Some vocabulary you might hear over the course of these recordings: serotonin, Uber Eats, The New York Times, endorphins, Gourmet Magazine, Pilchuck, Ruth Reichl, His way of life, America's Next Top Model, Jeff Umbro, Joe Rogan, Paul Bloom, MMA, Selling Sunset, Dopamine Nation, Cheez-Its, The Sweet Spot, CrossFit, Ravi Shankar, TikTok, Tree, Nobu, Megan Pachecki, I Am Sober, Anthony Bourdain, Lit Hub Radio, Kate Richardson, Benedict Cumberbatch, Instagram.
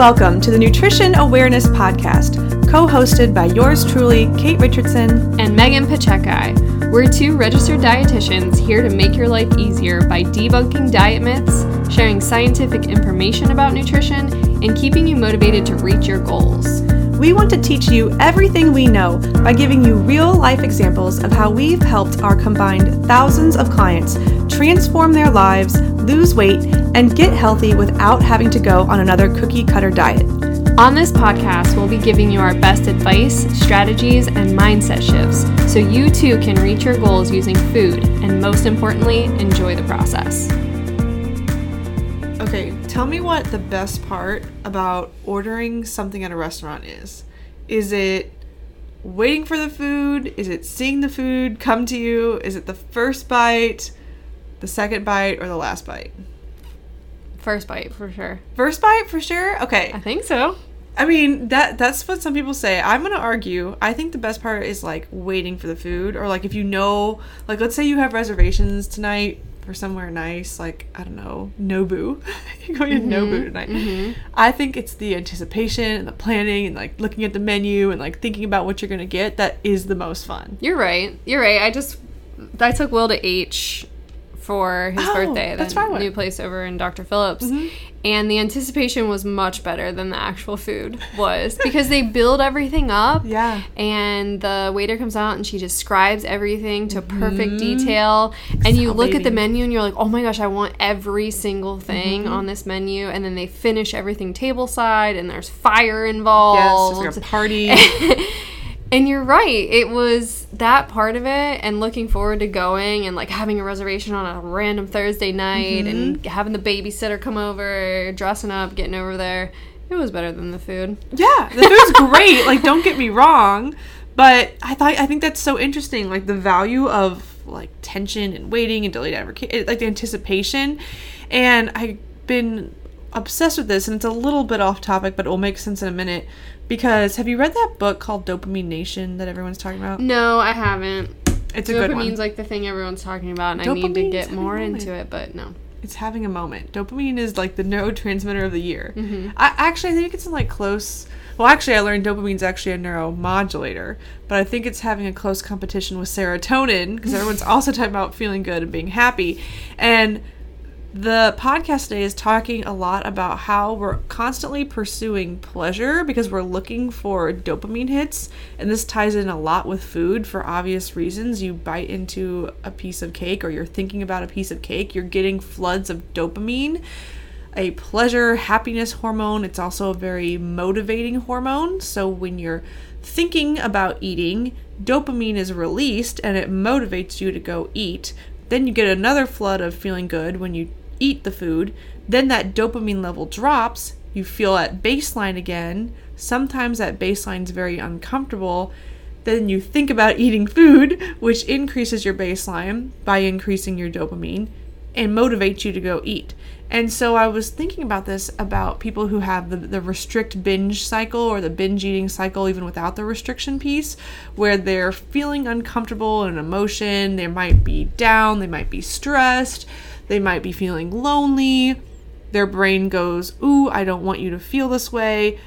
Welcome to the Nutrition Awareness Podcast, co-hosted by yours truly, Kate Richardson and Megan Pachecki. We're two registered dietitians here to make your life easier by debunking diet myths, sharing scientific information about nutrition, and keeping you motivated to reach your goals. We want to teach you everything we know by giving you real-life examples of how we've helped our combined thousands of clients transform their lives, lose weight, and get healthy without having to go on another cookie-cutter diet. On this podcast, we'll be giving you our best advice, strategies, and mindset shifts so you too can reach your goals using food and, most importantly, enjoy the process. Okay, tell me what the best part about ordering something at a restaurant is. Is it waiting for the food? Is it seeing the food come to you? Is it the first bite, the second bite, or the last bite? First bite, for sure. First bite, for sure? Okay. I think so. I mean, that's what some people say. I'm going to argue. I think the best part is, like, waiting for the food. Or, like, if you know, like, let's say you have reservations tonight for somewhere nice, like, I don't know, Nobu. You're going to Nobu tonight. Mm-hmm. I think it's the anticipation and the planning and, like, looking at the menu and, like, thinking about what you're going to get that is the most fun. You're right. I took Will to H for his birthday. That's right. New place over in Dr. Phillips. Mm-hmm. And the anticipation was much better than the actual food was because they build everything up. Yeah. And the waiter comes out and she describes everything to perfect detail. And you look at the menu and you're like, oh my gosh, I want every single thing on this menu. And then they finish everything table side and there's fire involved. Yes, it's like a party. And you're right. It was that part of it and looking forward to going and, like, having a reservation on a random Thursday night and having the babysitter come over, dressing up, getting over there. It was better than the food. Yeah. The food's great. Like, don't get me wrong. But I think that's so interesting. Like, the value of, like, tension and waiting and delayed advocacy, like, the anticipation. And I've been obsessed with this, and it's a little bit off topic, but it will make sense in a minute. Because have you read that book called Dopamine Nation that everyone's talking about? No, I haven't. It's a good one. Dopamine's like the thing everyone's talking about, and I need to get more into it, but no. It's having a moment. Dopamine is like the neurotransmitter of the year. Mm-hmm. I think it's in like close. Well, actually, I learned dopamine's actually a neuromodulator, but I think it's having a close competition with serotonin because everyone's also talking about feeling good and being happy, and the podcast today is talking a lot about how we're constantly pursuing pleasure because we're looking for dopamine hits, and this ties in a lot with food for obvious reasons. You bite into a piece of cake or you're thinking about a piece of cake, you're getting floods of dopamine, a pleasure, happiness hormone. It's also a very motivating hormone, so when you're thinking about eating, dopamine is released and it motivates you to go eat. Then you get another flood of feeling good when you eat the food. Then that dopamine level drops. You feel at baseline again. Sometimes that baseline's very uncomfortable. Then you think about eating food, which increases your baseline by increasing your dopamine and motivates you to go eat. And so I was thinking about this about people who have the restrict binge cycle or the binge eating cycle even without the restriction piece, where they're feeling uncomfortable in an emotion, they might be down, they might be stressed, they might be feeling lonely, their brain goes, ooh, I don't want you to feel this way,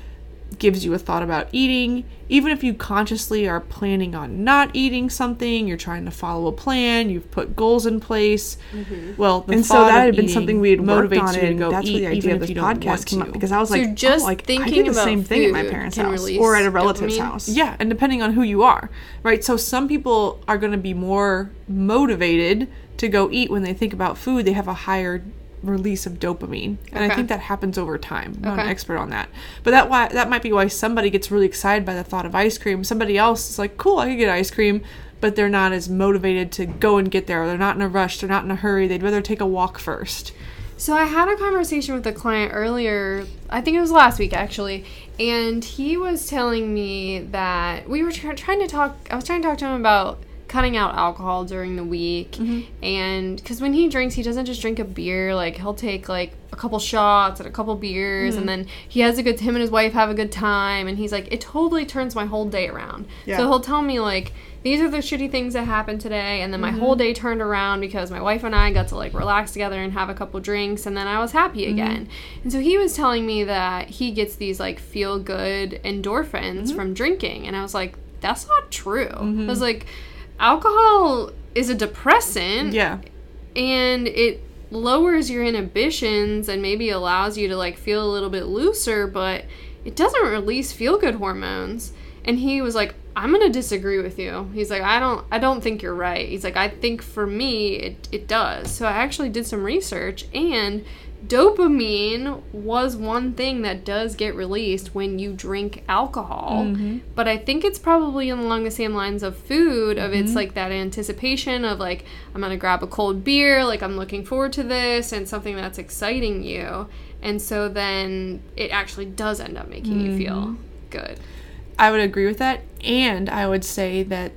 gives you a thought about eating. Even if you consciously are planning on not eating something, you're trying to follow a plan, you've put goals in place. Mm-hmm. Well, the and so that had been something we had motivates you to go that's eat, the idea even of this if you podcast don't came to. Up because I was so like, just I did the same thing at my parents' house or at a relative's house. Yeah, and depending on who you are, right? So some people are going to be more motivated to go eat when they think about food. They have a higher release of dopamine, and I think that happens over time. I'm not an expert on that, but that might be why somebody gets really excited by the thought of ice cream. Somebody else is like, cool, I could get ice cream, but they're not as motivated to go and get there. They're not in a rush, they're not in a hurry, they'd rather take a walk first. So I had a conversation with a client earlier, I think it was last week actually, and he was telling me that I was trying to talk to him about cutting out alcohol during the week. Mm-hmm. And because when he drinks, he doesn't just drink a beer. Like, he'll take, like, a couple shots and a couple beers. Mm-hmm. And then him and his wife have a good time. And he's like, it totally turns my whole day around. Yeah. So he'll tell me, like, these are the shitty things that happened today. And then my mm-hmm. whole day turned around because my wife and I got to, like, relax together and have a couple drinks. And then I was happy mm-hmm. again. And so he was telling me that he gets these, like, feel-good endorphins mm-hmm. from drinking. And I was like, that's not true. Mm-hmm. I was like, alcohol is a depressant. Yeah. And it lowers your inhibitions and maybe allows you to, like, feel a little bit looser, but it doesn't release feel-good hormones. And he was like, I'm going to disagree with you. He's like, I don't think you're right. He's like, I think for me, it does. So I actually did some research, and dopamine was one thing that does get released when you drink alcohol. Mm-hmm. But I think it's probably along the same lines of food, of mm-hmm. it's like that anticipation of, like, I'm going to grab a cold beer, like, I'm looking forward to this, and something that's exciting you. And so then it actually does end up making mm-hmm. you feel good. I would agree with that, and I would say that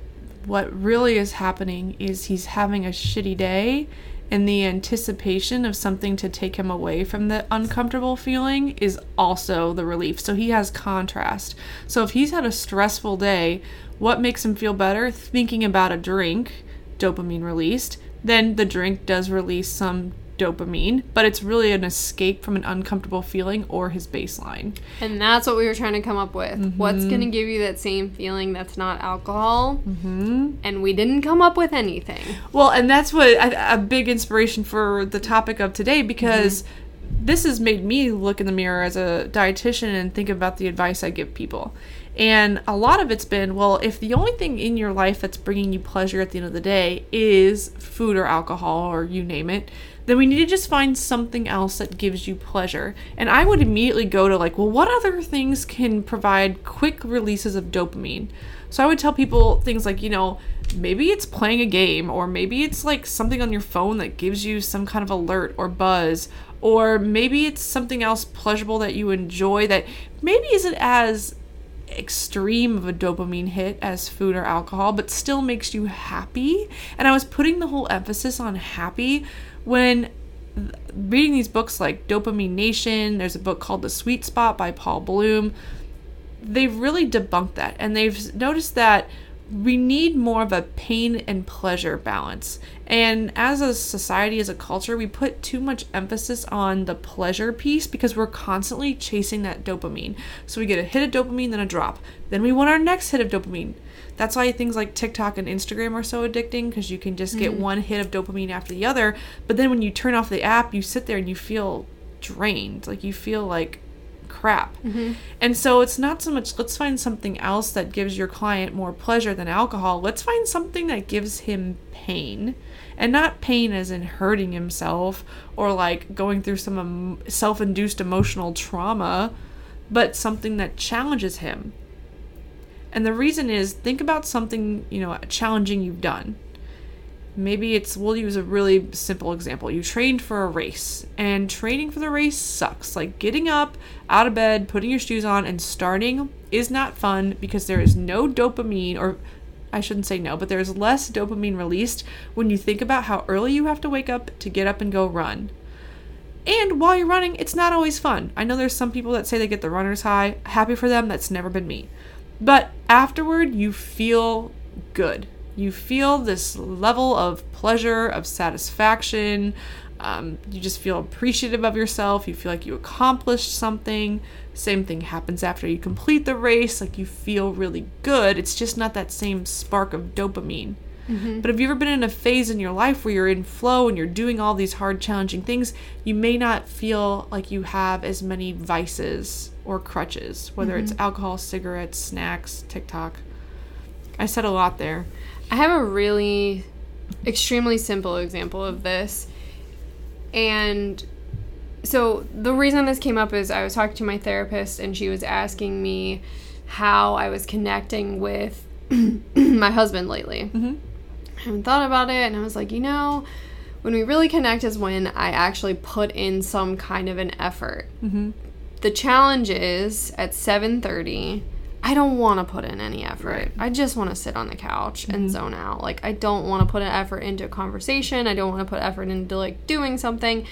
what really is happening is he's having a shitty day, and the anticipation of something to take him away from the uncomfortable feeling is also the relief. So he has contrast. So if he's had a stressful day, what makes him feel better? Thinking about a drink, dopamine released. Then the drink does release some dopamine, but it's really an escape from an uncomfortable feeling or his baseline. And that's what we were trying to come up with. Mm-hmm. What's going to give you that same feeling that's not alcohol? Mm-hmm. And we didn't come up with anything. Well, and that's what a big inspiration for the topic of today, because mm-hmm. this has made me look in the mirror as a dietitian and think about the advice I give people. And a lot of it's been, well, if the only thing in your life that's bringing you pleasure at the end of the day is food or alcohol or you name it, then we need to just find something else that gives you pleasure. And I would immediately go to, like, well, what other things can provide quick releases of dopamine? So I would tell people things like, you know, maybe it's playing a game, or maybe it's, like, something on your phone that gives you some kind of alert or buzz, or maybe it's something else pleasurable that you enjoy that maybe isn't as extreme of a dopamine hit as food or alcohol, but still makes you happy. And I was putting the whole emphasis on happy when reading these books like Dopamine Nation. There's a book called The Sweet Spot by Paul Bloom. They've really debunked that, and they've noticed that we need more of a pain and pleasure balance. And as a society, as a culture, we put too much emphasis on the pleasure piece because we're constantly chasing that dopamine. So we get a hit of dopamine, then a drop. Then we want our next hit of dopamine. That's why things like TikTok and Instagram are so addicting, because you can just get one hit of dopamine after the other. But then when you turn off the app, you sit there and you feel drained. Like, you feel like crap. Mm-hmm. And so it's not so much, let's find something else that gives your client more pleasure than alcohol. Let's find something that gives him pain. And not pain as in hurting himself or, like, going through some self-induced emotional trauma, but something that challenges him. And the reason is, think about something, you know, challenging you've done. Maybe it's, we'll use a really simple example. You trained for a race, and training for the race sucks. Like, getting up out of bed, putting your shoes on, and starting is not fun because there is no dopamine, or I shouldn't say no, but there's less dopamine released when you think about how early you have to wake up to get up and go run. And while you're running, it's not always fun. I know there's some people that say they get the runner's high. Happy for them. That's never been me. But afterward, you feel good. You feel this level of pleasure, of satisfaction. You just feel appreciative of yourself. You feel like you accomplished something. Same thing happens after you complete the race. Like, you feel really good. It's just not that same spark of dopamine. Mm-hmm. But have you ever been in a phase in your life where you're in flow and you're doing all these hard, challenging things? You may not feel like you have as many vices or crutches, whether mm-hmm. it's alcohol, cigarettes, snacks, TikTok. I said a lot there. I have a really extremely simple example of this. And so the reason this came up is I was talking to my therapist, and she was asking me how I was connecting with my husband lately. Mm-hmm. I haven't thought about it, and I was like, you know, when we really connect is when I actually put in some kind of an effort. Mm-hmm. The challenge is at 7:30, I don't want to put in any effort. Right. I just want to sit on the couch mm-hmm. and zone out. Like, I don't want to put an effort into a conversation. I don't want to put effort into, like, doing something.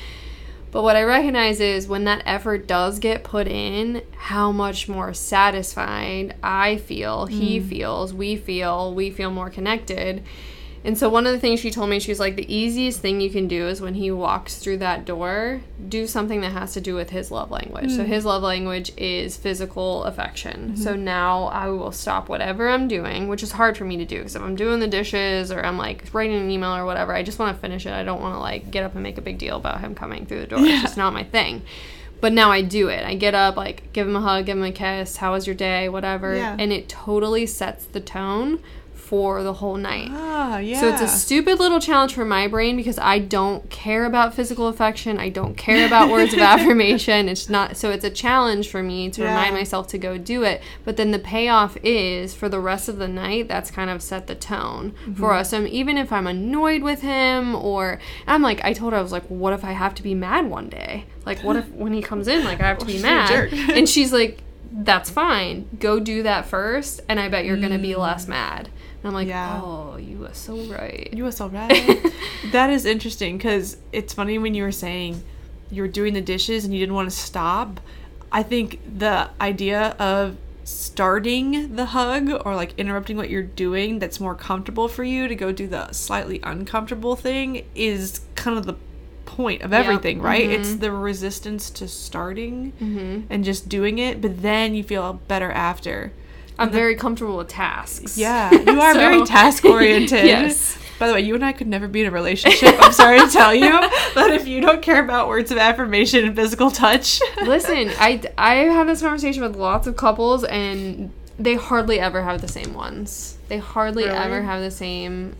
But what I recognize is when that effort does get put in, how much more satisfied I feel, he feels, we feel more connected. And so one of the things she told me, she was like, the easiest thing you can do is when he walks through that door, do something that has to do with his love language. Mm. So his love language is physical affection. Mm-hmm. So now I will stop whatever I'm doing, which is hard for me to do because if I'm doing the dishes or I'm, like, writing an email or whatever, I just want to finish it. I don't want to, like, get up and make a big deal about him coming through the door. Yeah. It's just not my thing. But now I do it. I get up, like, give him a hug, give him a kiss, how was your day, whatever. Yeah. And it totally sets the tone for the whole night. Ah, yeah. So it's a stupid little challenge for my brain because I don't care about physical affection. I don't care about words of affirmation. It's not, so it's a challenge for me to remind myself to go do it. But then the payoff is for the rest of the night, that's kind of set the tone for us. So even if I'm annoyed with him or I'm like, I told her, I was like, what if I have to be mad one day? Like, what if when he comes in, like, I have to be mad? And she's like, that's fine. Go do that first. And I bet you're going to be less mad. I'm like, oh, you are so right. You are so right. That is interesting because it's funny when you were saying you were doing the dishes and you didn't want to stop. I think the idea of starting the hug or, like, interrupting what you're doing that's more comfortable for you to go do the slightly uncomfortable thing is kind of the point of everything, right? Mm-hmm. It's the resistance to starting and just doing it, but then you feel better after. I'm very comfortable with tasks. Yeah, you are so, very task-oriented. Yes. By the way, you and I could never be in a relationship. I'm sorry to tell you, but if you don't care about words of affirmation and physical touch. Listen, I have this conversation with lots of couples, and they hardly ever have the same ones. They hardly ever have the same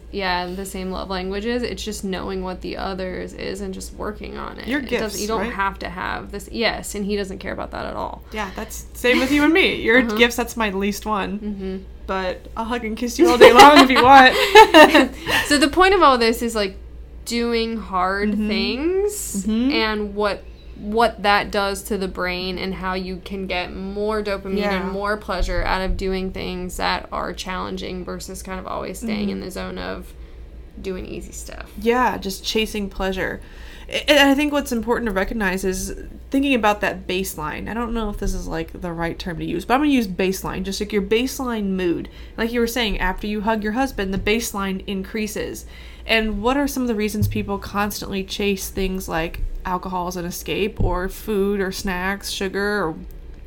love languages. It's just knowing what the other's is and just working on it. Your gifts, you don't have to have this. Yes, and he doesn't care about that at all. Yeah, that's same with you and me. Your gifts, that's my least one. Mm-hmm. But I'll hug and kiss you all day long if you want. So the point of all this is, like, doing hard things and what that does to the brain and how you can get more dopamine and more pleasure out of doing things that are challenging versus kind of always staying in the zone of doing easy stuff. Yeah, just chasing pleasure. And I think what's important to recognize is thinking about that baseline. I don't know if this is, like, the right term to use, but I'm going to use baseline, just like your baseline mood. Like you were saying, after you hug your husband, the baseline increases. And what are some of the reasons people constantly chase things like alcohol as an escape or food or snacks, sugar or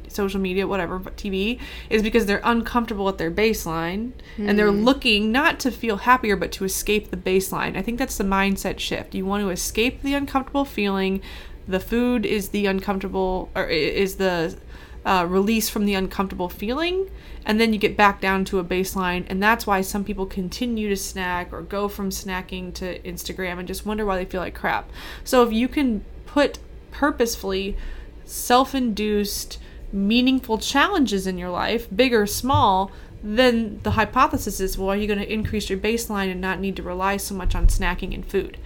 social media, whatever, TV, is because they're uncomfortable at their baseline and they're looking not to feel happier but to escape the baseline. I think that's the mindset shift. You want to escape the uncomfortable feeling. The food is the uncomfortable, or is the release from the uncomfortable feeling, and then you get back down to a baseline. And that's why some people continue to snack or go from snacking to Instagram and just wonder why they feel like crap. So if you can put purposefully self-induced meaningful challenges in your life, big or small, then the hypothesis is, well, are you going to increase your baseline and not need to rely so much on snacking and food?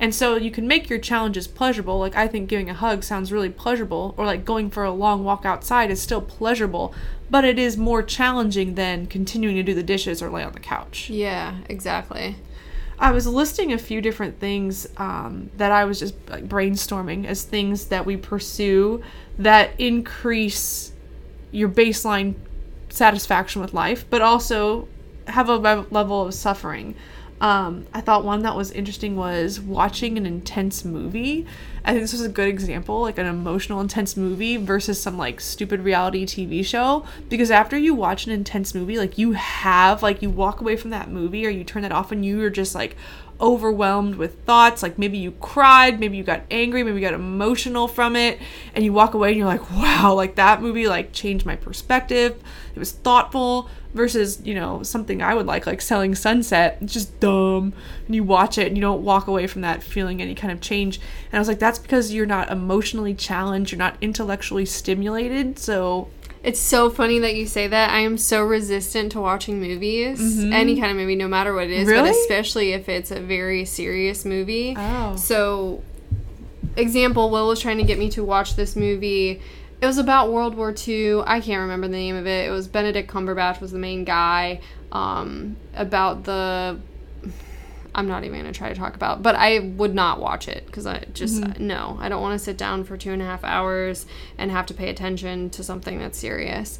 And so you can make your challenges pleasurable. Like, I think giving a hug sounds really pleasurable, or, like, going for a long walk outside is still pleasurable, but it is more challenging than continuing to do the dishes or lay on the couch. Yeah, exactly. I was listing a few different things that I was just, like, brainstorming as things that we pursue that increase your baseline satisfaction with life, but also have a level of suffering. I thought one that was interesting was watching an intense movie. I think this was a good example, like an emotional intense movie versus some, like, stupid reality TV show. Because after you watch an intense movie, like, you have, like, you walk away from that movie or you turn that off and you are just, like, overwhelmed with thoughts. Like, maybe you cried, maybe you got angry, maybe you got emotional from it. And you walk away and you're like, wow, like, that movie, like, changed my perspective. It was thoughtful. Versus, you know, something I would like Selling Sunset. It's just dumb. And you watch it and you don't walk away from that feeling any kind of change. And I was like, that's because you're not emotionally challenged. You're not intellectually stimulated. So it's so funny that you say that. I am so resistant to watching movies. Mm-hmm. Any kind of movie, no matter what it is. Really? But especially if it's a very serious movie. Oh. So example, Will was trying to get me to watch this movie. It was about World War II. I can't remember the name of it. It was Benedict Cumberbatch was the main guy. About the... I'm not even going to try to talk about, but I would not watch it because I just, no, I don't want to sit down for 2.5 hours and have to pay attention to something that's serious.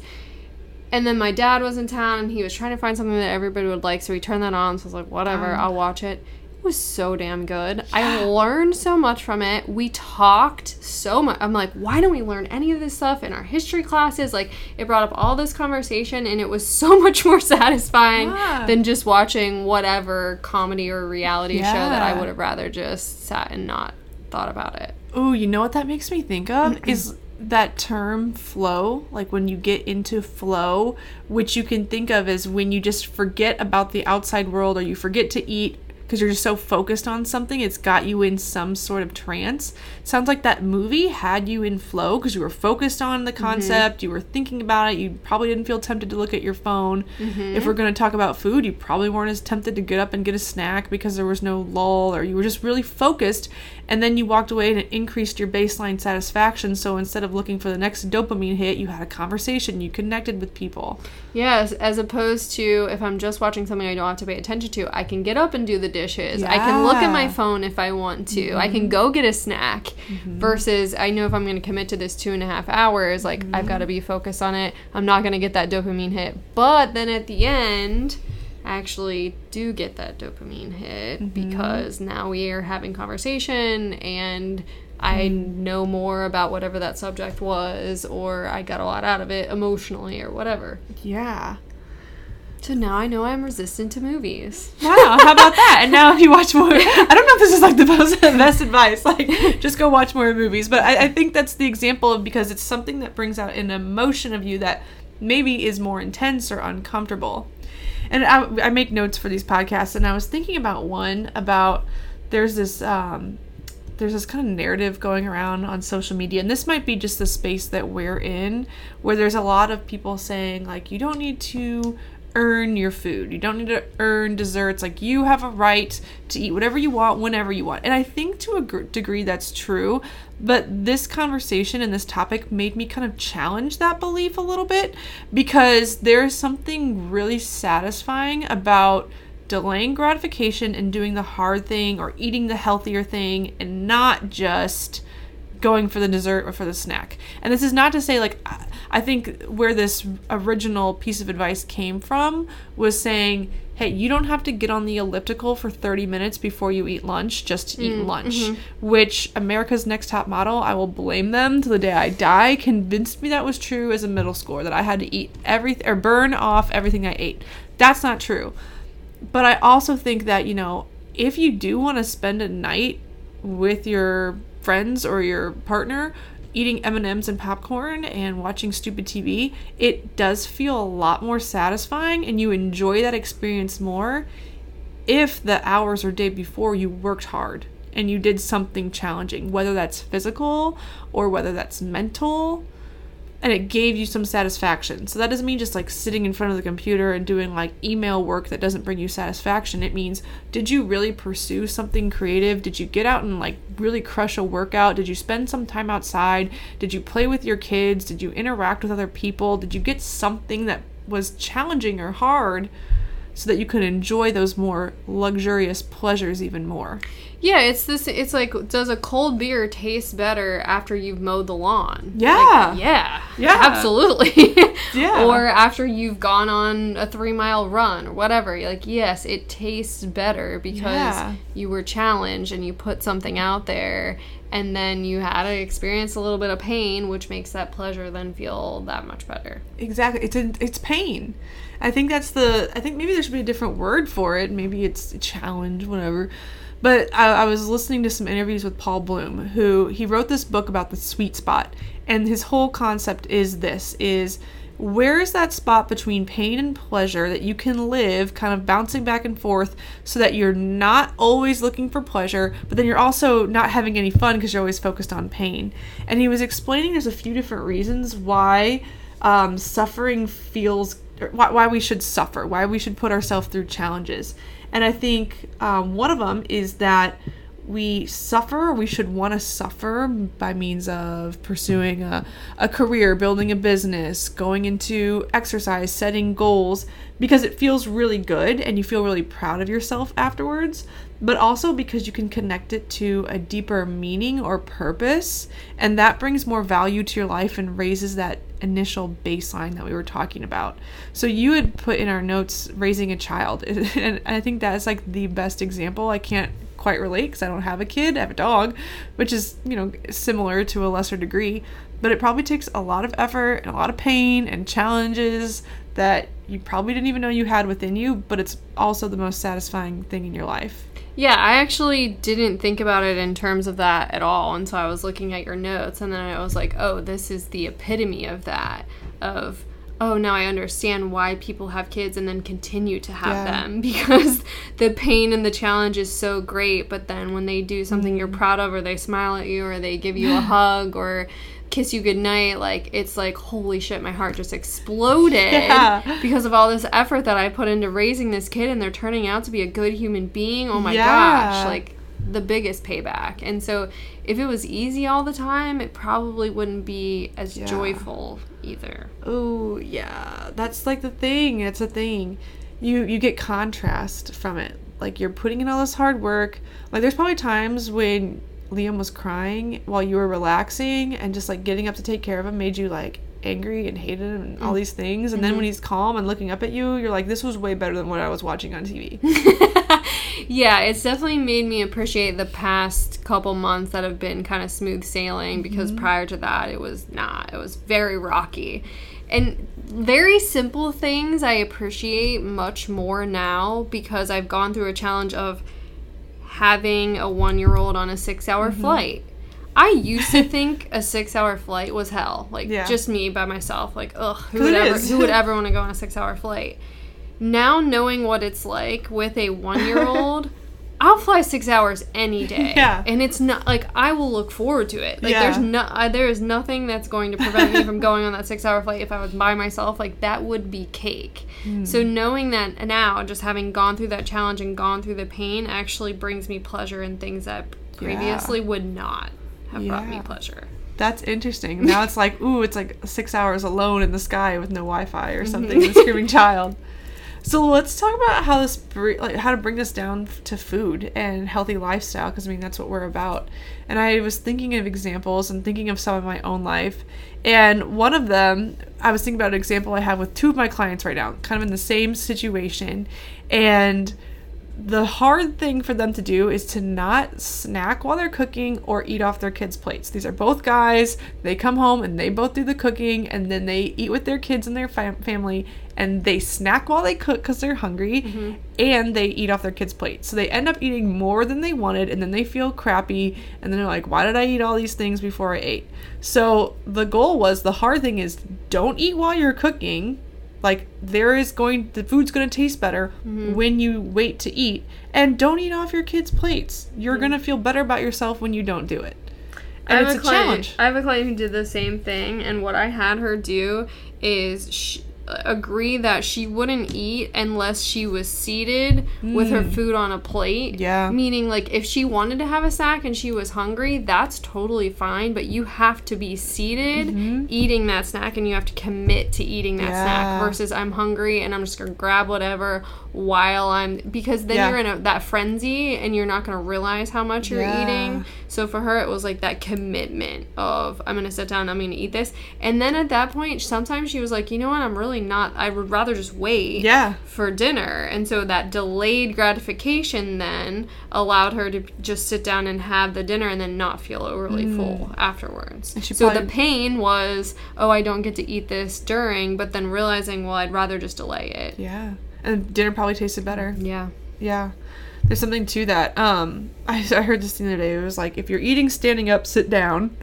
And then my dad was in town and he was trying to find something that everybody would like. So he turned that on. So I was like, whatever, I'll watch it. It was so damn good. Yeah. I learned so much from it. We talked so much. I'm like, why don't we learn any of this stuff in our history classes? Like, it brought up all this conversation, and it was so much more satisfying than just watching whatever comedy or reality show that I would have rather just sat and not thought about it. Ooh, you know what that makes me think of? Is that term flow, like when you get into flow, which you can think of as when you just forget about the outside world or you forget to eat because you're just so focused on something, it's got you in some sort of trance. Sounds like that movie had you in flow because you were focused on the concept, you were thinking about it, you probably didn't feel tempted to look at your phone. If we're going to talk about food, you probably weren't as tempted to get up and get a snack because there was no lull, or you were just really focused, and then you walked away and it increased your baseline satisfaction. So instead of looking for the next dopamine hit, you had a conversation, you connected with people. Yes, as opposed to if I'm just watching something I don't have to pay attention to, I can get up and do the dishes. I can look at my phone if I want to. I can go get a snack versus I know if I'm going to commit to this 2.5 hours, like I've got to be focused on it. I'm not going to get that dopamine hit. But then at the end, I actually do get that dopamine hit because now we are having conversation and I know more about whatever that subject was, or I got a lot out of it emotionally or whatever. Yeah. So now I know I'm resistant to movies. Wow, how about that? And now if you watch more... I don't know if this is like the best advice. Like, just go watch more movies. But I think that's the example of, because it's something that brings out an emotion of you that maybe is more intense or uncomfortable. And I make notes for these podcasts, and I was thinking about one about there's this kind of narrative going around on social media, and this might be just the space that we're in, where there's a lot of people saying, like, you don't need to earn your food. You don't need to earn desserts. Like, you have a right to eat whatever you want, whenever you want. And I think to a degree that's true, but this conversation and this topic made me kind of challenge that belief a little bit, because there's something really satisfying about delaying gratification and doing the hard thing or eating the healthier thing and not just going for the dessert or for the snack. And this is not to say, like, I think where this original piece of advice came from was saying, hey, you don't have to get on the elliptical for 30 minutes before you eat lunch just to eat lunch, which America's Next Top Model, I will blame them till the day I die, convinced me that was true as a middle schooler, that I had to eat everything or burn off everything I ate. That's not true. But I also think that, you know, if you do want to spend a night with your friends or your partner eating M&Ms and popcorn and watching stupid TV, it does feel a lot more satisfying and you enjoy that experience more if the hours or day before you worked hard and you did something challenging, whether that's physical or whether that's mental, and it gave you some satisfaction. So that doesn't mean just like sitting in front of the computer and doing like email work that doesn't bring you satisfaction. It means, did you really pursue something creative? Did you get out and like really crush a workout? Did you spend some time outside? Did you play with your kids? Did you interact with other people? Did you get something that was challenging or hard so that you could enjoy those more luxurious pleasures even more? Yeah, it's like, does a cold beer taste better after you've mowed the lawn? Yeah. Like, yeah. Absolutely. Yeah. Or after you've gone on a 3-mile run or whatever. Like, yes, it tastes better because you were challenged and you put something out there, and then you had to experience a little bit of pain, which makes that pleasure then feel that much better. Exactly. It's pain. I think maybe there should be a different word for it. Maybe it's a challenge, whatever. But I was listening to some interviews with Paul Bloom, who he wrote this book about the sweet spot. And his whole concept is where is that spot between pain and pleasure that you can live kind of bouncing back and forth so that you're not always looking for pleasure, but then you're also not having any fun because you're always focused on pain. And he was explaining there's a few different reasons why suffering feels, why we should suffer, why we should put ourselves through challenges. And I think one of them is that we suffer, we should want to suffer by means of pursuing a career, building a business, going into exercise, setting goals, because it feels really good and you feel really proud of yourself afterwards, but also because you can connect it to a deeper meaning or purpose, and that brings more value to your life and raises that initial baseline that we were talking about. So you had put in our notes, raising a child, and I think that is like the best example. I can't quite relate because I don't have a kid, I have a dog, which is, you know, similar to a lesser degree, but it probably takes a lot of effort and a lot of pain and challenges that you probably didn't even know you had within you, but it's also the most satisfying thing in your life. Yeah, I actually didn't think about it in terms of that at all, and so I was looking at your notes, and then I was like, oh, this is the epitome of that, of, oh, now I understand why people have kids and then continue to have them, because the pain and the challenge is so great, but then when they do something you're proud of, or they smile at you, or they give you a hug, or kiss you goodnight, like, it's like, holy shit, my heart just exploded because of all this effort that I put into raising this kid, and they're turning out to be a good human being. Oh my gosh, like, the biggest payback. And so if it was easy all the time, it probably wouldn't be as joyful either. Oh yeah, that's like the thing. It's a thing. You get contrast from it. Like, you're putting in all this hard work. Like, there's probably times when Liam was crying while you were relaxing, and just like getting up to take care of him made you like angry and hated him and all these things, and then when he's calm and looking up at you, you're like, this was way better than what I was watching on TV. Yeah, it's definitely made me appreciate the past couple months that have been kind of smooth sailing, because prior to that it was not. It was very rocky. And very simple things I appreciate much more now, because I've gone through a challenge of having a 1-year-old on a 6-hour flight. I used to think a 6-hour flight was hell. Like, just me by myself. Like, ugh, who would ever want to go on a 6-hour flight? Now, knowing what it's like with a 1-year-old, I'll fly 6 hours any day. Yeah. And it's not, like, I will look forward to it. Like, there is nothing that's going to prevent me from going on that 6-hour flight if I was by myself. Like, that would be cake. So knowing that now, just having gone through that challenge and gone through the pain, actually brings me pleasure in things that previously would not have brought me pleasure. That's interesting. Now it's like, ooh, it's like 6 hours alone in the sky with no Wi-Fi or something, a screaming child. So let's talk about how this, like, how to bring this down to food and healthy lifestyle, because I mean, that's what we're about. And I was thinking of examples and thinking of some of my own life, and one of them, I was thinking about an example I have with two of my clients right now, kind of in the same situation, and the hard thing for them to do is to not snack while they're cooking or eat off their kids' plates. These are both guys. They come home and they both do the cooking, and then they eat with their kids and their family, and they snack while they cook because they're hungry, and they eat off their kids' plates. So they end up eating more than they wanted, and then they feel crappy, and then they're like, why did I eat all these things before I ate? So the goal was, the hard thing is, don't eat while you're cooking. Like, the food's going to taste better when you wait to eat. And don't eat off your kids' plates. You're going to feel better about yourself when you don't do it. And it's a challenge. I have a client who did the same thing. And what I had her do is agree that she wouldn't eat unless she was seated with her food on a plate. Yeah. Meaning, like, if she wanted to have a snack and she was hungry, that's totally fine, but you have to be seated eating that snack, and you have to commit to eating that snack, versus I'm hungry and I'm just going to grab whatever while I'm, because then you're in that frenzy and you're not going to realize how much you're eating. So for her, it was like that commitment of, I'm going to sit down, I'm going to eat this. And then at that point, sometimes she was like, you know what, I'm really not, I would rather just wait for dinner. And so that delayed gratification then allowed her to just sit down and have the dinner and then not feel overly full afterwards. So the pain was, oh, I don't get to eat this during, but then realizing, well, I'd rather just delay it. Yeah. And dinner probably tasted better. Yeah. Yeah. There's something to that. I heard this the other day. It was like, if you're eating standing up, sit down.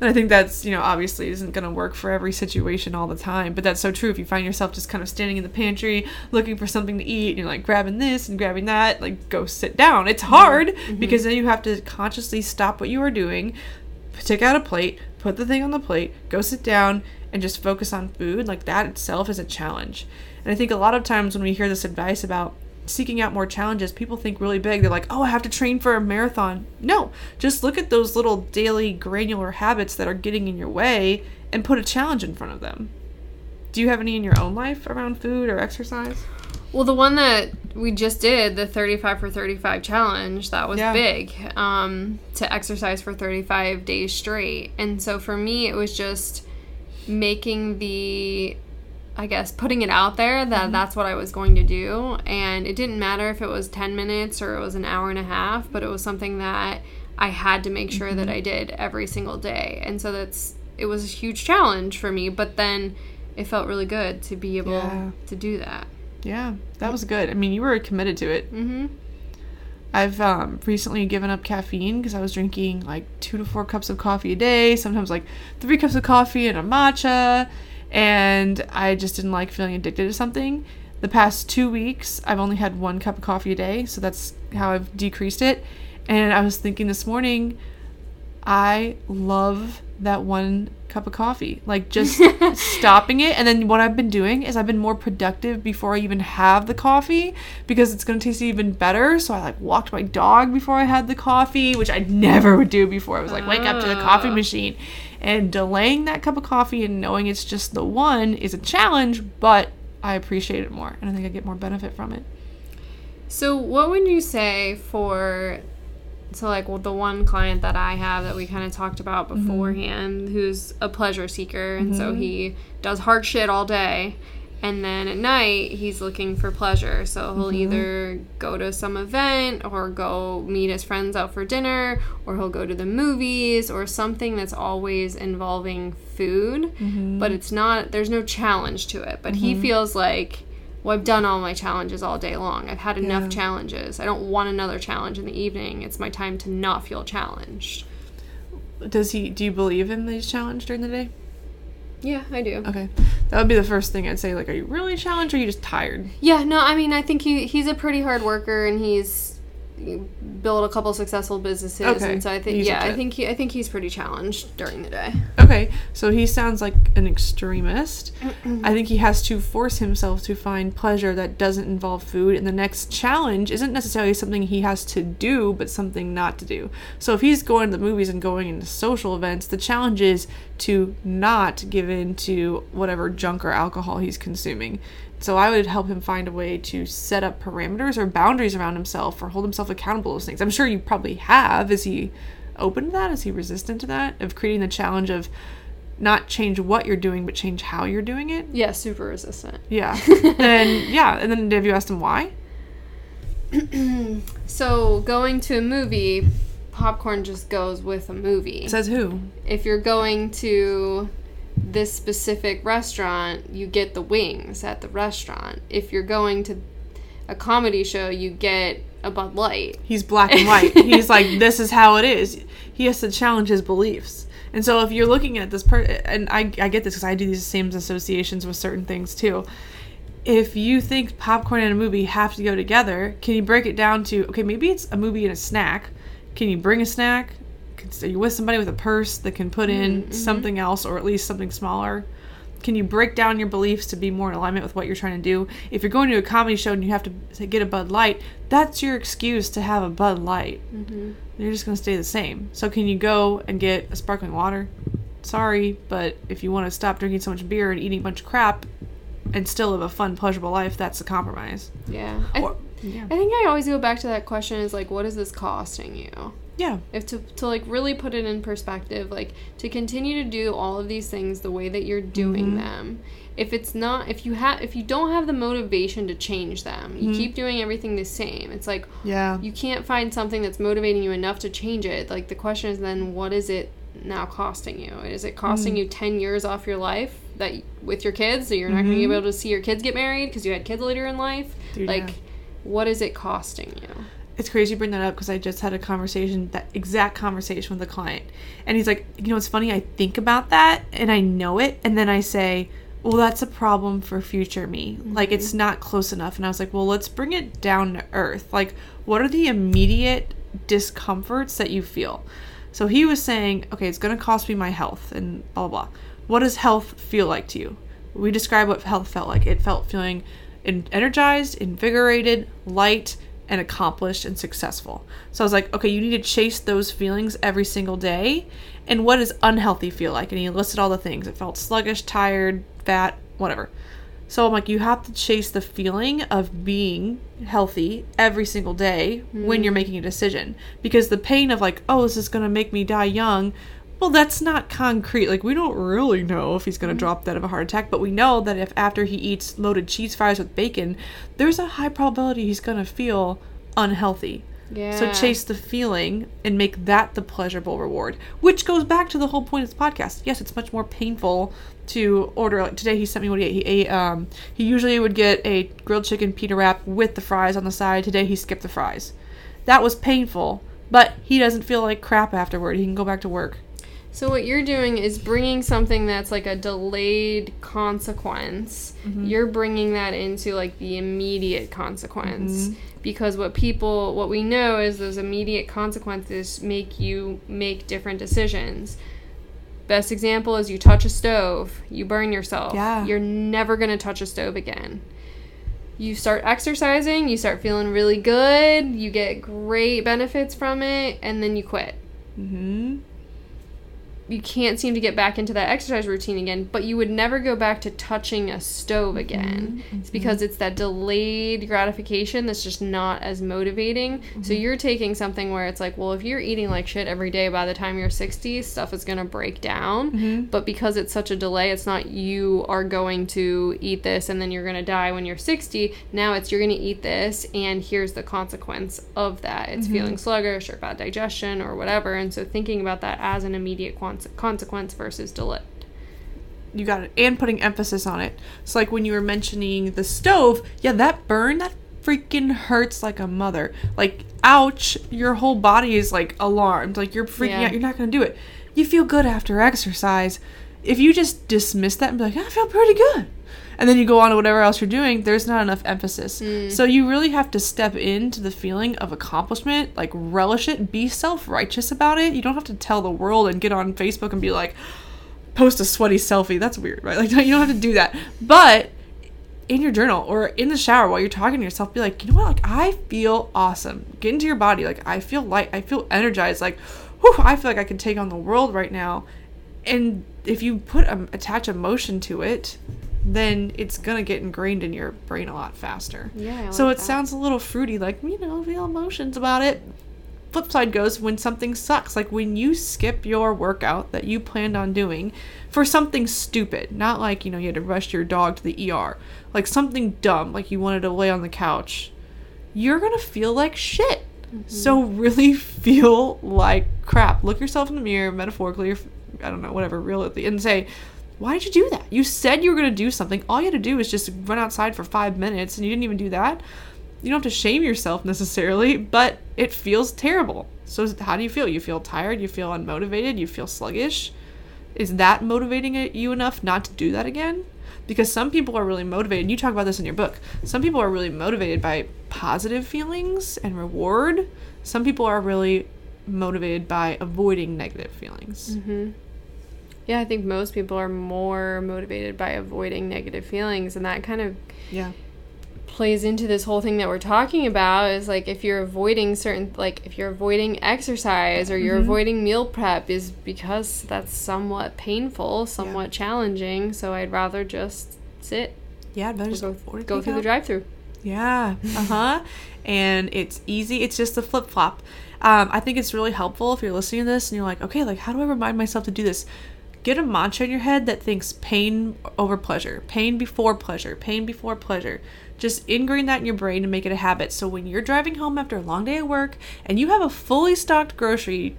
And I think that's, you know, obviously isn't going to work for every situation all the time. But that's so true. If you find yourself just kind of standing in the pantry looking for something to eat, and you're like grabbing this and grabbing that, like, go sit down. It's hard because then you have to consciously stop what you are doing, take out a plate, put the thing on the plate, go sit down, and just focus on food. Like, that itself is a challenge. And I think a lot of times when we hear this advice about seeking out more challenges, people think really big. They're like, oh, I have to train for a marathon. No, just look at those little daily granular habits that are getting in your way and put a challenge in front of them. Do you have any in your own life around food or exercise? Well, the one that we just did, the 35 for 35 challenge, that was big, to exercise for 35 days straight. And so for me, it was just making the, I guess, putting it out there that that's what I was going to do. And it didn't matter if it was 10 minutes or it was an hour and a half, but it was something that I had to make sure that I did every single day. And so it was a huge challenge for me, but then it felt really good to be able to do that. Yeah, that was good. I mean, you were committed to it. Mm-hmm. I've recently given up caffeine because I was drinking like 2 to 4 cups of coffee a day, sometimes like 3 cups of coffee and a matcha, and I just didn't like feeling addicted to something. The past 2 weeks, I've only had 1 cup of coffee a day, so that's how I've decreased it. And I was thinking this morning, I love that 1 cup of coffee, like just stopping it. And then what I've been doing is I've been more productive before I even have the coffee because it's going to taste even better. So I like walked my dog before I had the coffee, which I never would do before. I was like, wake up to the coffee machine. And delaying that cup of coffee and knowing it's just the one is a challenge, but I appreciate it more. And I think I get more benefit from it. So what would you say the one client that I have that we kind of talked about beforehand, who's a pleasure seeker, and so he does hard shit all day, and then at night he's looking for pleasure. So he'll either go to some event or go meet his friends out for dinner, or he'll go to the movies or something that's always involving food, but it's not, there's no challenge to it. But he feels like, well, I've done all my challenges all day long. I've had enough challenges. I don't want another challenge in the evening. It's my time to not feel challenged. Do you believe in these challenges during the day? Yeah, I do. Okay. That would be the first thing I'd say. Like, are you really challenged or are you just tired? Yeah, no, I mean, I think he's a pretty hard worker, and he's built a couple successful businesses. Okay. And so I think, I think he's pretty challenged during the day. Okay. So he sounds like an extremist. I think he has to force himself to find pleasure that doesn't involve food. And the next challenge isn't necessarily something he has to do, but something not to do. So if he's going to the movies and going into social events, the challenge is to not give in to whatever junk or alcohol he's consuming. So I would help him find a way to set up parameters or boundaries around himself or hold himself accountable to those things. I'm sure you probably have. Is he open to that? Is he resistant to that? Of creating the challenge of not change what you're doing, but change how you're doing it? Yeah, super resistant. Yeah. And then have you asked him why? So going to a movie, popcorn just goes with a movie. Says who? If you're going to this specific restaurant, you get the wings at the restaurant. If you're going to a comedy show, you get a Bud Light. He's black and white. He's like, this is how it is. He has to challenge his beliefs. And so if you're looking at this and I get this because I do these same associations with certain things too. If you think popcorn and a movie have to go together, can you break it down to, okay, maybe it's a movie and a snack. Can you bring a snack? Are you with somebody with a purse that can put in something else, or at least something smaller? Can you break down your beliefs to be more in alignment with what you're trying to do? If you're going to a comedy show and you have to get a Bud Light, that's your excuse to have a Bud Light. You're just going to stay the same. So can you go and get a sparkling water? Sorry, but if you want to stop drinking so much beer and eating a bunch of crap and still live a fun, pleasurable life, that's a compromise. Yeah. I think I always go back to that question is like, what is this costing you? Yeah. If to like really put it in perspective, like to continue to do all of these things the way that you're doing them. If it's not, if you don't have the motivation to change them, you keep doing everything the same. It's like, you can't find something that's motivating you enough to change it. Like the question is then, what is it now costing you? Is it costing you 10 years off your life that with your kids? So you're not going to be able to see your kids get married because you had kids later in life. Dude, like, what is it costing you? It's crazy you bring that up because I just had a conversation, that exact conversation with a client. And he's like, you know, it's funny, I think about that and I know it. And then I say, well, that's a problem for future me. Like, it's not close enough. And I was like, well, let's bring it down to earth. Like, what are the immediate discomforts that you feel? So he was saying, okay, it's going to cost me my health and blah, blah, blah. What does health feel like to you? We describe what health felt like. It felt feeling energized, invigorated, light, and accomplished and successful. So I was like, okay, you need to chase those feelings every single day. And what does unhealthy feel like? And he listed all the things. It felt sluggish, tired, fat, whatever. So I'm like, you have to chase the feeling of being healthy every single day when you're making a decision. Because the pain of like, oh, this is going to make me die young. Well, that's not concrete. Like, we don't really know if he's going to drop dead of a heart attack. But we know that if after he eats loaded cheese fries with bacon, there's a high probability he's going to feel unhealthy. Yeah. So chase the feeling and make that the pleasurable reward, which goes back to the whole point of this podcast. Yes, it's much more painful to order. Like today, he sent me what he ate. He ate. He usually would get a grilled chicken pita wrap with the fries on the side. Today, he skipped the fries. That was painful, but he doesn't feel like crap afterward. He can go back to work. So what you're doing is bringing something that's like a delayed consequence. Mm-hmm. You're bringing that into like the immediate consequence. Mm-hmm. Because what we know is those immediate consequences make you make different decisions. Best example is you touch a stove, you burn yourself. Yeah. You're never going to touch a stove again. You start exercising, you start feeling really good, you get great benefits from it, and then you quit. Mm-hmm. You can't seem to get back into that exercise routine again, but you would never go back to touching a stove again. Mm-hmm. It's because it's that delayed gratification that's just not as motivating. Mm-hmm. So you're taking something where it's like, well, if you're eating like shit every day, by the time you're 60, stuff is going to break down. Mm-hmm. But because it's such a delay, it's not you are going to eat this and then you're going to die when you're 60. Now it's you're going to eat this and here's the consequence of that. It's mm-hmm. feeling sluggish or bad digestion or whatever. And so thinking about that as an immediate consequence versus delay. You got it. And putting emphasis on it. So like when you were mentioning the stove, yeah, that burn, that freaking hurts like a mother. Like, ouch, your whole body is like alarmed. Like you're freaking out. You're not going to do it. You feel good after exercise. If you just dismiss that and be like, I feel pretty good. And then you go on to whatever else you're doing, there's not enough emphasis. So you really have to step into the feeling of accomplishment, like relish it, be self-righteous about it. You don't have to tell the world and get on Facebook and be like, post a sweaty selfie. That's weird, right? Like, you don't have to do that. But in your journal or in the shower while you're talking to yourself, be like, you know what? Like, I feel awesome. Get into your body. Like, I feel light. I feel energized. Like, whew, I feel like I can take on the world right now. And if you attach emotion to it, then it's going to get ingrained in your brain a lot faster. Yeah. So it sounds a little fruity, like, you know, feel emotions about it. Flip side goes when something sucks. Like when you skip your workout that you planned on doing for something stupid, not like, you know, you had to rush your dog to the ER, like something dumb, like you wanted to lay on the couch, you're going to feel like shit. Mm-hmm. So really feel like crap. Look yourself in the mirror, metaphorically, or I don't know, whatever, real at the end, and say, why did you do that? You said you were going to do something. All you had to do was just run outside for 5 minutes, and you didn't even do that. You don't have to shame yourself necessarily, but it feels terrible. So how do you feel? You feel tired? You feel unmotivated? You feel sluggish? Is that motivating you enough not to do that again? Because some people are really motivated. You talk about this in your book. Some people are really motivated by positive feelings and reward. Some people are really motivated by avoiding negative feelings. Mm-hmm. Yeah, I think most people are more motivated by avoiding negative feelings, and that kind of plays into this whole thing that we're talking about is, like, if you're avoiding certain, like, if you're avoiding exercise or you're avoiding meal prep is because that's somewhat painful, somewhat challenging, so I'd rather just sit. Yeah, I'd better just go through the drive-thru. Yeah, and it's easy. It's just a flip-flop. I think it's really helpful if you're listening to this and you're like, okay, like, how do I remind myself to do this? Get a mantra in your head that thinks pain over pleasure, pain before pleasure, pain before pleasure. Just ingrain that in your brain and make it a habit. So when you're driving home after a long day at work and you have a fully stocked grocery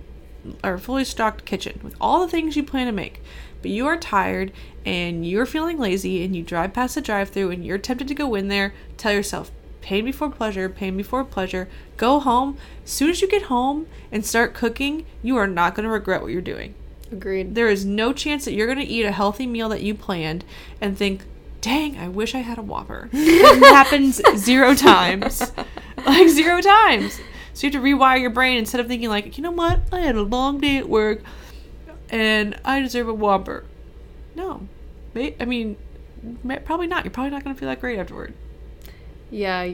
or fully stocked kitchen with all the things you plan to make, but you are tired and you're feeling lazy and you drive past the drive-thru and you're tempted to go in there, tell yourself, pain before pleasure, pain before pleasure. Go home. As soon as you get home and start cooking, you are not going to regret what you're doing. Agreed. There is no chance that you're going to eat a healthy meal that you planned and think, dang, I wish I had a Whopper. It happens 0 times. Like 0 times. So you have to rewire your brain instead of thinking like, you know what? I had a long day at work and I deserve a Whopper. No. I mean, probably not. You're probably not going to feel that great afterward. Yeah,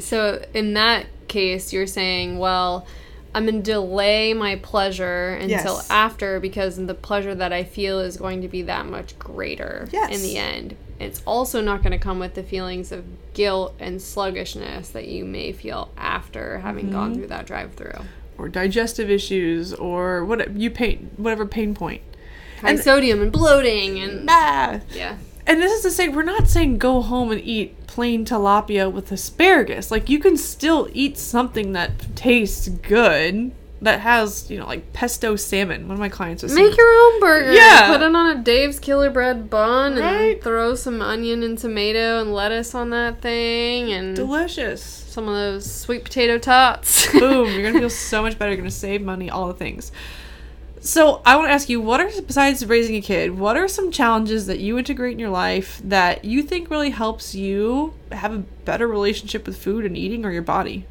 so in that case, you're saying, well, I'm going to delay my pleasure until after, because the pleasure that I feel is going to be that much greater in the end. It's also not going to come with the feelings of guilt and sluggishness that you may feel after having gone through that drive-through. Or digestive issues, or whatever pain point. High sodium and bloating and... Nah. Yeah. And this is to say, we're not saying go home and eat plain tilapia with asparagus. Like, you can still eat something that tastes good, that has, you know, like pesto salmon. One of my clients was saying, make your own burger. Yeah. Put it on a Dave's Killer Bread bun, right? And throw some onion and tomato and lettuce on that thing. And delicious. Some of those sweet potato tots. Boom. You're going to feel so much better. You're going to save money, all the things. So I want to ask you, besides raising a kid, what are some challenges that you integrate in your life that you think really helps you have a better relationship with food and eating or your body?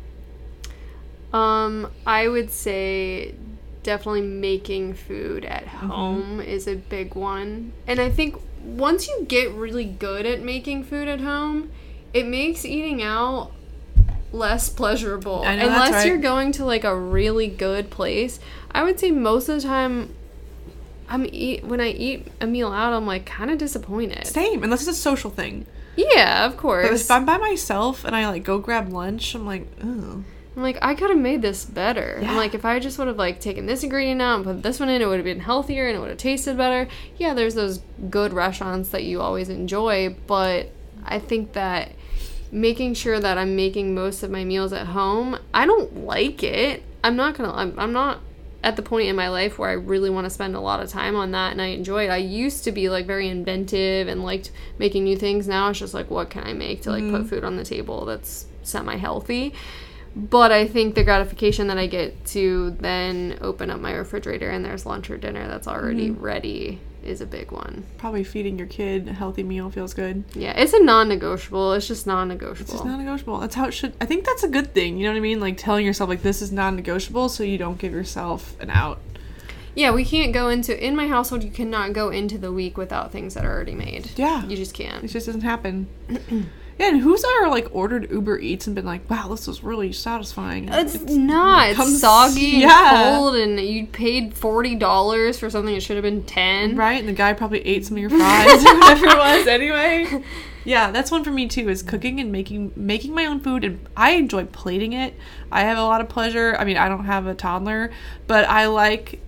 I would say definitely making food at home is a big one. And I think once you get really good at making food at home, it makes eating out less pleasurable. I know, unless that's right. You're going to like a really good place. I would say most of the time when I eat a meal out, I'm like kind of disappointed. Same, unless it's a social thing. Yeah, of course. But if I'm by myself and I like go grab lunch, I'm like, ugh. I'm like, I could have made this better. Yeah. I'm like, if I just would have like taken this ingredient out and put this one in, it would have been healthier and it would have tasted better. Yeah, there's those good restaurants that you always enjoy, but I think that making sure that I'm making most of my meals at home, I don't like it. I'm not at the point in my life where I really want to spend a lot of time on that, and I enjoy it. I used to be like very inventive and liked making new things. Now it's just like, what can I make to like put food on the table that's semi-healthy? But I think the gratification that I get to then open up my refrigerator and there's lunch or dinner that's already ready is a big one. Probably feeding your kid a healthy meal feels good. Yeah, it's a non-negotiable. It's just non-negotiable. That's how it should. I think that's a good thing. You know what I mean? Like telling yourself like this is non-negotiable, so you don't give yourself an out. Yeah, we can't go in my household, you cannot go into the week without things that are already made. Yeah. You just can't. It just doesn't happen. Yeah, and who's ever like ordered Uber Eats and been like, wow, this was really satisfying. It's not. It's soggy and cold, and you paid $40 for something that should have been $10. Right, and the guy probably ate some of your fries or whatever it was anyway. Yeah, that's one for me too, is cooking and making my own food, and I enjoy plating it. I have a lot of pleasure. I mean, I don't have a toddler, but I like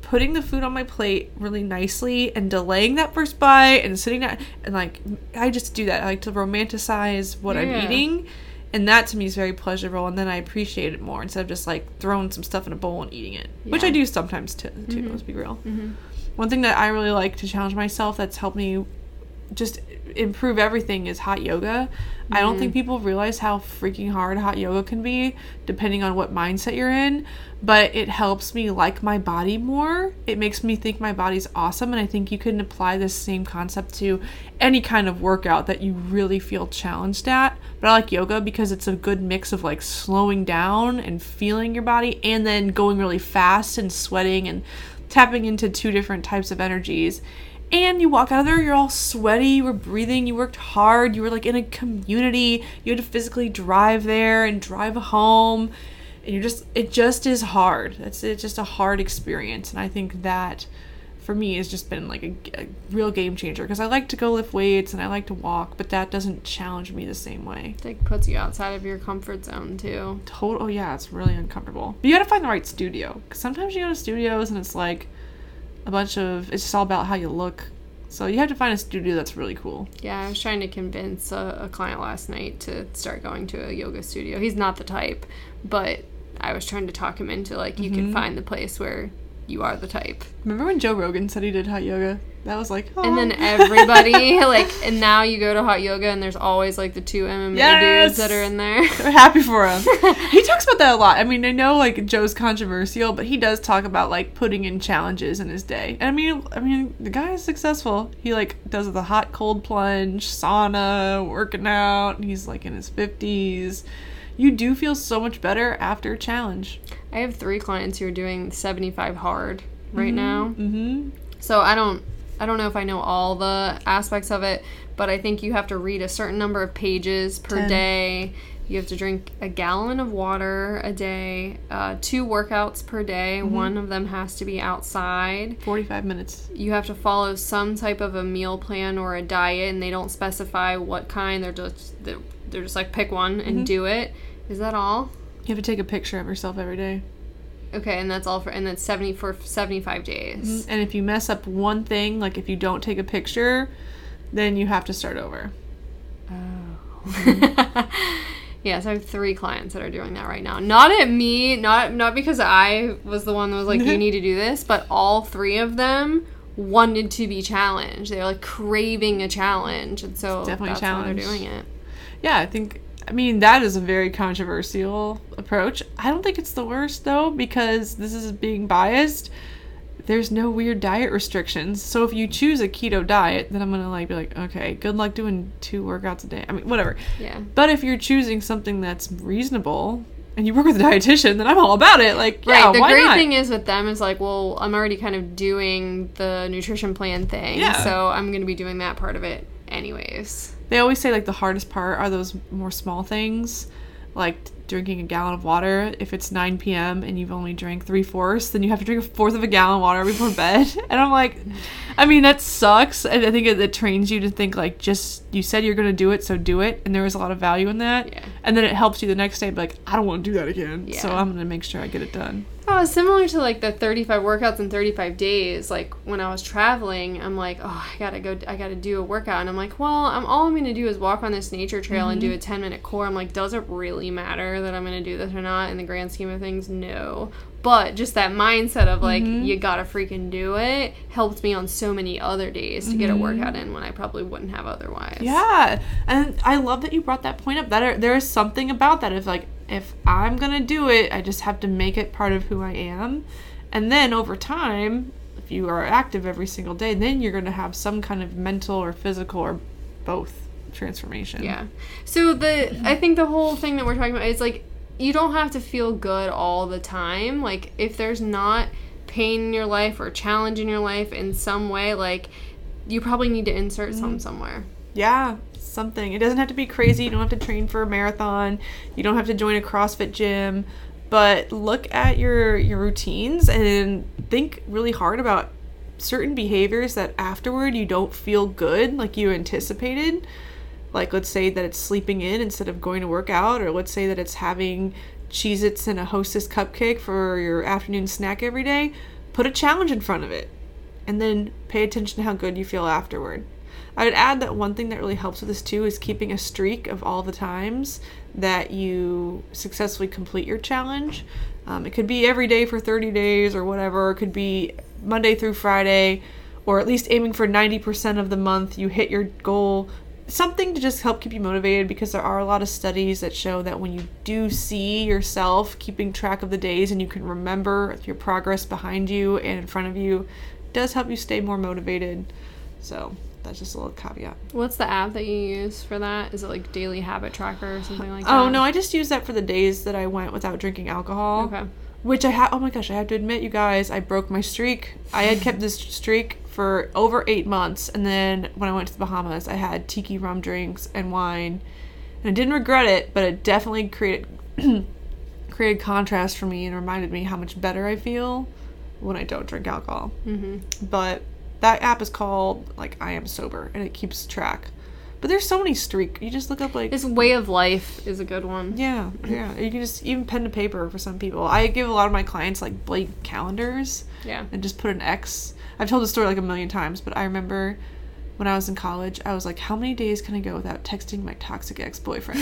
putting the food on my plate really nicely and delaying that first bite and sitting down, and like I just do that. I like to romanticize what I'm eating, and that to me is very pleasurable, and then I appreciate it more instead of just like throwing some stuff in a bowl and eating it, which I do sometimes too, let's be real. One thing that I really like to challenge myself that's helped me just improve everything is hot yoga. I don't think people realize how freaking hard hot yoga can be depending on what mindset you're in, but it helps me like my body more. It makes me think my body's awesome, and I think you can apply this same concept to any kind of workout that you really feel challenged at. But I like yoga because it's a good mix of like slowing down and feeling your body, and then going really fast and sweating and tapping into two different types of energies. And you walk out of there, you're all sweaty, you were breathing, you worked hard, you were like in a community, you had to physically drive there and drive home, and it just is hard. It's just a hard experience, and I think that for me has just been like a real game changer, because I like to go lift weights and I like to walk, but that doesn't challenge me the same way. It like puts you outside of your comfort zone too. Total. Oh yeah, it's really uncomfortable. But you gotta find the right studio, because sometimes you go to studios and it's like it's just all about how you look. So you have to find a studio that's really cool. Yeah, I was trying to convince a client last night to start going to a yoga studio. He's not the type, but I was trying to talk him into, like, you can find the place where you are the type. Remember when Joe Rogan said he did hot yoga? That was like, oh. And then everybody, like, and now you go to hot yoga and there's always, like, the two MMA dudes that are in there. They're happy for him. He talks about that a lot. I mean, I know, like, Joe's controversial, but he does talk about, like, putting in challenges in his day. And I mean, the guy is successful. He, like, does the hot cold plunge, sauna, working out, and he's, like, in his 50s. You do feel so much better after a challenge. I have 3 clients who are doing 75 hard right now. So I don't I don't know if I know all the aspects of it, but I think you have to read a certain number of pages per 10. Day. You have to drink a gallon of water a day, 2 workouts per day. Mm-hmm. One of them has to be outside. 45 minutes. You have to follow some type of a meal plan or a diet, and they don't specify what kind. They're just like, pick one and mm-hmm. do it. Is that all? You have to take a picture of yourself every day. Okay, and that's all for, and that's 75 days. Mm-hmm. And if you mess up one thing, like if you don't take a picture, then you have to start over. Oh. Yes, I have 3 clients that are doing that right now. Not at me, not because I was the one that was like, you need to do this, but all 3 of them wanted to be challenged. They're like craving a challenge, and so that's how they're doing it. Yeah, I mean, that is a very controversial approach. I don't think it's the worst, though, because this is being biased. There's no weird diet restrictions. So if you choose a keto diet, then I'm going to like be like, okay, good luck doing 2 workouts a day. I mean, whatever. Yeah. But if you're choosing something that's reasonable and you work with a dietitian, then I'm all about it. Like, right. Yeah, why not? The great thing is with them is like, well, I'm already kind of doing the nutrition plan thing. Yeah. So I'm going to be doing that part of it anyways. They always say, like, the hardest part are those more small things, like drinking a gallon of water. If it's 9 p.m. and you've only drank 3/4, then you have to drink 1/4 of a gallon of water before bed. And I'm like, I mean, that sucks. And I think it trains you to think, like, just, you said you're going to do it, so do it. And there was a lot of value in that. Yeah. And then it helps you the next day, be like, I don't want to do that again. Yeah. So I'm going to make sure I get it done. Oh, similar to, like, the 35 workouts in 35 days. Like, when I was traveling, I'm like, oh, I gotta do a workout. And I'm like, well, all I'm gonna do is walk on this nature trail mm-hmm. and do a 10-minute core. I'm like, does it really matter that I'm gonna do this or not? In the grand scheme of things, no. But just that mindset of, like, mm-hmm. you gotta freaking do it helped me on so many other days to mm-hmm. get a workout in when I probably wouldn't have otherwise. Yeah. And I love that you brought that point up. There is something about that. If, like, if I'm going to do it, I just have to make it part of who I am. And then over time, if you are active every single day, then you're going to have some kind of mental or physical or both transformation. Yeah. So I think the whole thing that we're talking about is, like, you don't have to feel good all the time. Like, if there's not pain in your life or challenge in your life in some way, like, you probably need to insert some somewhere. Yeah. Something. It doesn't have to be crazy. You don't have to train for a marathon. You don't have to join a CrossFit gym. But look at your routines and think really hard about certain behaviors that afterward you don't feel good like you anticipated. Like, let's say that it's sleeping in instead of going to work out, or let's say that it's having Cheez-Its and a Hostess cupcake for your afternoon snack every day. Put a challenge in front of it and then pay attention to how good you feel afterward. I would add that one thing that really helps with this too is keeping a streak of all the times that you successfully complete your challenge. It could be every day for 30 days or whatever. It could be Monday through Friday, or at least aiming for 90% of the month you hit your goal. Something to just help keep you motivated, because there are a lot of studies that show that when you do see yourself keeping track of the days and you can remember your progress behind you and in front of you, it does help you stay more motivated. So that's just a little caveat. What's the app that you use for that? Is it like Daily Habit Tracker or something like that? Oh, no, I just use that for the days that I went without drinking alcohol. Okay. Which oh my gosh, I have to admit, you guys, I broke my streak. I had kept this streak for over 8 months, and then when I went to the Bahamas, I had tiki rum drinks and wine, and I didn't regret it, but it definitely created contrast for me and reminded me how much better I feel when I don't drink alcohol. Mm-hmm. But that app is called, like, I Am Sober, and it keeps track. But there's so many streak. You just look up, like... His Way of Life is a good one. Yeah, yeah. You can just... Even pen to paper for some people. I give a lot of my clients, like, blank calendars. Yeah. And just put an X. I've told this story, like, a million times, but I remember when I was in college, I was like, how many days can I go without texting my toxic ex-boyfriend?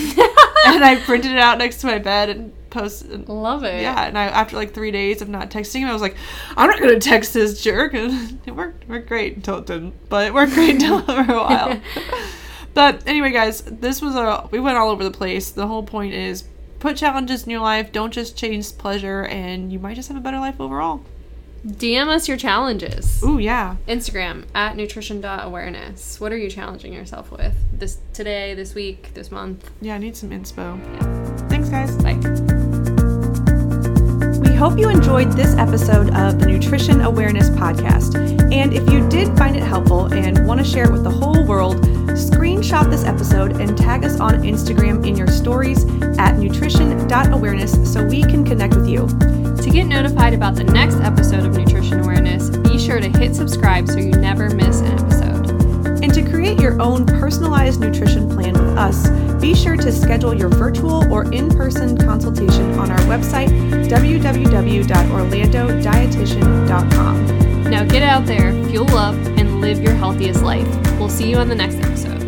And I printed it out next to my bed and posted. Love it. Yeah, and after like 3 days of not texting him, I was like, I'm not going to text this jerk. And it worked great until it didn't. But it worked great until for a while. But anyway, guys, we went all over the place. The whole point is put challenges in your life. Don't just chase pleasure, and you might just have a better life overall. DM us your challenges. Ooh, yeah. Instagram, @nutrition.awareness. What are you challenging yourself with today, this week, this month? Yeah, I need some inspo. Yeah. Thanks, guys. Bye. hope you enjoyed this episode of the Nutrition Awareness Podcast. And if you did find it helpful and want to share it with the whole world, screenshot this episode and tag us on Instagram in your stories at nutrition.awareness so we can connect with you. To get notified about the next episode of Nutrition Awareness, be sure to hit subscribe so you never miss an episode. And to create your own personalized nutrition plan with us, be sure to schedule your virtual or in-person consultation on our website, www.orlandodietitian.com. Now get out there, fuel up, and live your healthiest life. We'll see you on the next episode.